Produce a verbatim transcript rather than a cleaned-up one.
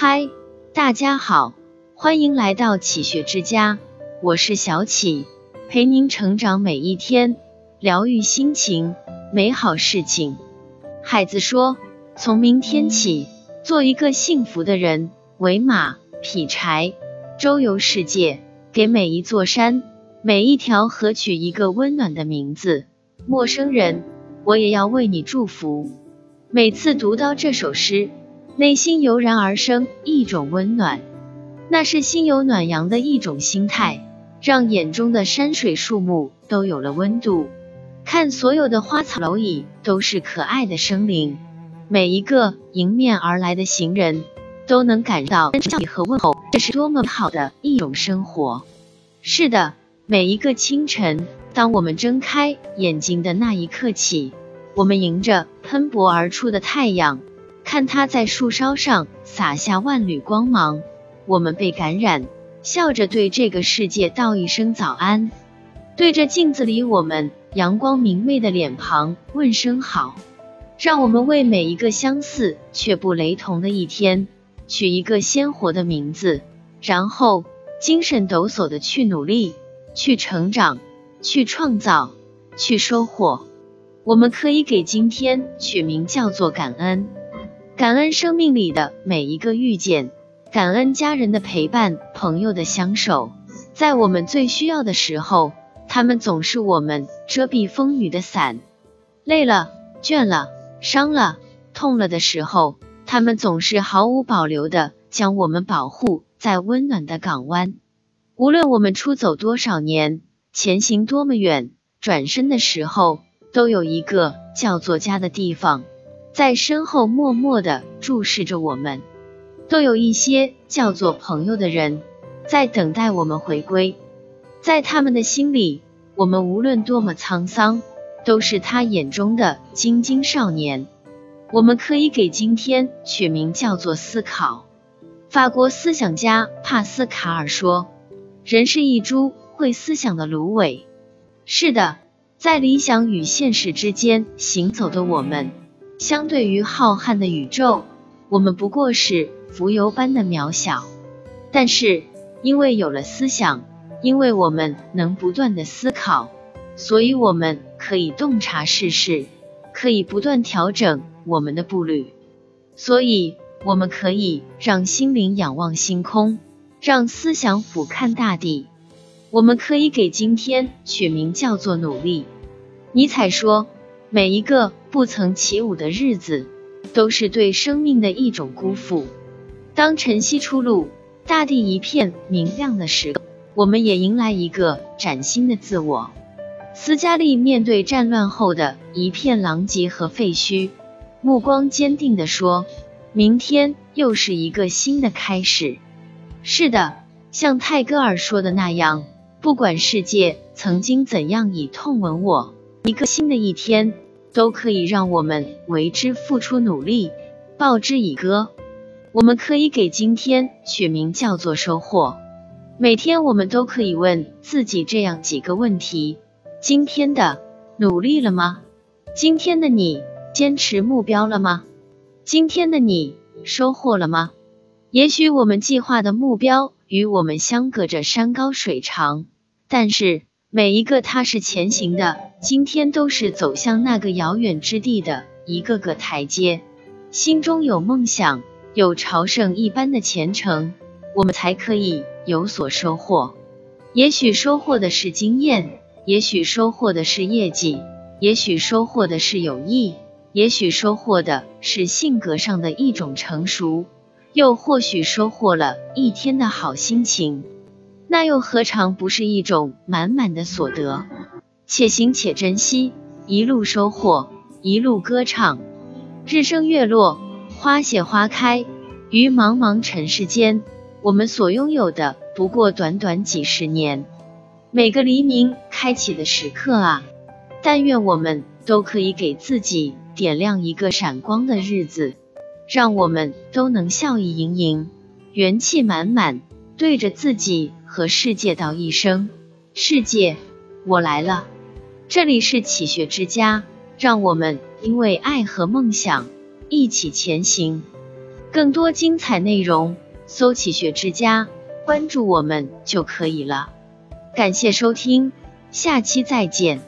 嗨，大家好，欢迎来到启学之家，我是小启，陪您成长每一天，疗愈心情，美好事情。孩子说，从明天起，做一个幸福的人，为马，劈柴，周游世界，给每一座山，每一条河取一个温暖的名字。陌生人，我也要为你祝福。每次读到这首诗，内心油然而生一种温暖，那是心有暖阳的一种心态，让眼中的山水树木都有了温度，看所有的花草蝼蚁都是可爱的生灵，每一个迎面而来的行人都能感到笑意和问候，这是多么好的一种生活。是的，每一个清晨，当我们睁开眼睛的那一刻起，我们迎着喷薄而出的太阳，看它在树梢上洒下万缕光芒，我们被感染，笑着对这个世界道一声早安，对着镜子里我们阳光明媚的脸庞问声好。让我们为每一个相似却不雷同的一天，取一个鲜活的名字，然后精神抖擞的去努力，去成长，去创造，去收获。我们可以给今天取名叫做感恩。感恩生命里的每一个遇见，感恩家人的陪伴，朋友的相守，在我们最需要的时候，他们总是我们遮蔽风雨的伞。累了，倦了，伤了，痛了的时候，他们总是毫无保留地将我们保护在温暖的港湾。无论我们出走多少年，前行多么远，转身的时候，都有一个叫做家的地方在身后默默地注视着我们，都有一些叫做朋友的人在等待我们回归。在他们的心里，我们无论多么沧桑，都是他眼中的晶晶少年。我们可以给今天取名叫做思考。法国思想家帕斯卡尔说，人是一株会思想的芦苇。是的，在理想与现实之间行走的我们，相对于浩瀚的宇宙，我们不过是浮游般的渺小。但是，因为有了思想，因为我们能不断的思考，所以我们可以洞察世事，可以不断调整我们的步履。所以，我们可以让心灵仰望星空，让思想俯瞰大地。我们可以给今天取名叫做努力。尼采说，每一个不曾起舞的日子，都是对生命的一种辜负。当晨曦初露，大地一片明亮的时刻，我们也迎来一个崭新的自我。斯嘉丽面对战乱后的一片狼藉和废墟，目光坚定地说，明天又是一个新的开始。是的，像泰戈尔说的那样，不管世界曾经怎样以痛吻我，一个新的一天都可以让我们为之付出努力，报之以歌。我们可以给今天取名叫做收获。每天我们都可以问自己这样几个问题：今天的努力了吗？今天的你坚持目标了吗？今天的你收获了吗？也许我们计划的目标与我们相隔着山高水长，但是每一个踏实前行的今天，都是走向那个遥远之地的一个个台阶。心中有梦想，有朝圣一般的前程，我们才可以有所收获。也许收获的是经验，也许收获的是业绩，也许收获的是友谊，也许收获的是性格上的一种成熟，又或许收获了一天的好心情，那又何尝不是一种满满的所得？且行且珍惜，一路收获，一路歌唱。日升月落，花谢花开，于茫茫尘世间，我们所拥有的不过短短几十年。每个黎明开启的时刻啊，但愿我们都可以给自己点亮一个闪光的日子，让我们都能笑意盈盈，元气满满，对着自己和世界道一声：世界，我来了。这里是启学之家，让我们因为爱和梦想一起前行。更多精彩内容，搜“启学之家”，关注我们就可以了。感谢收听，下期再见。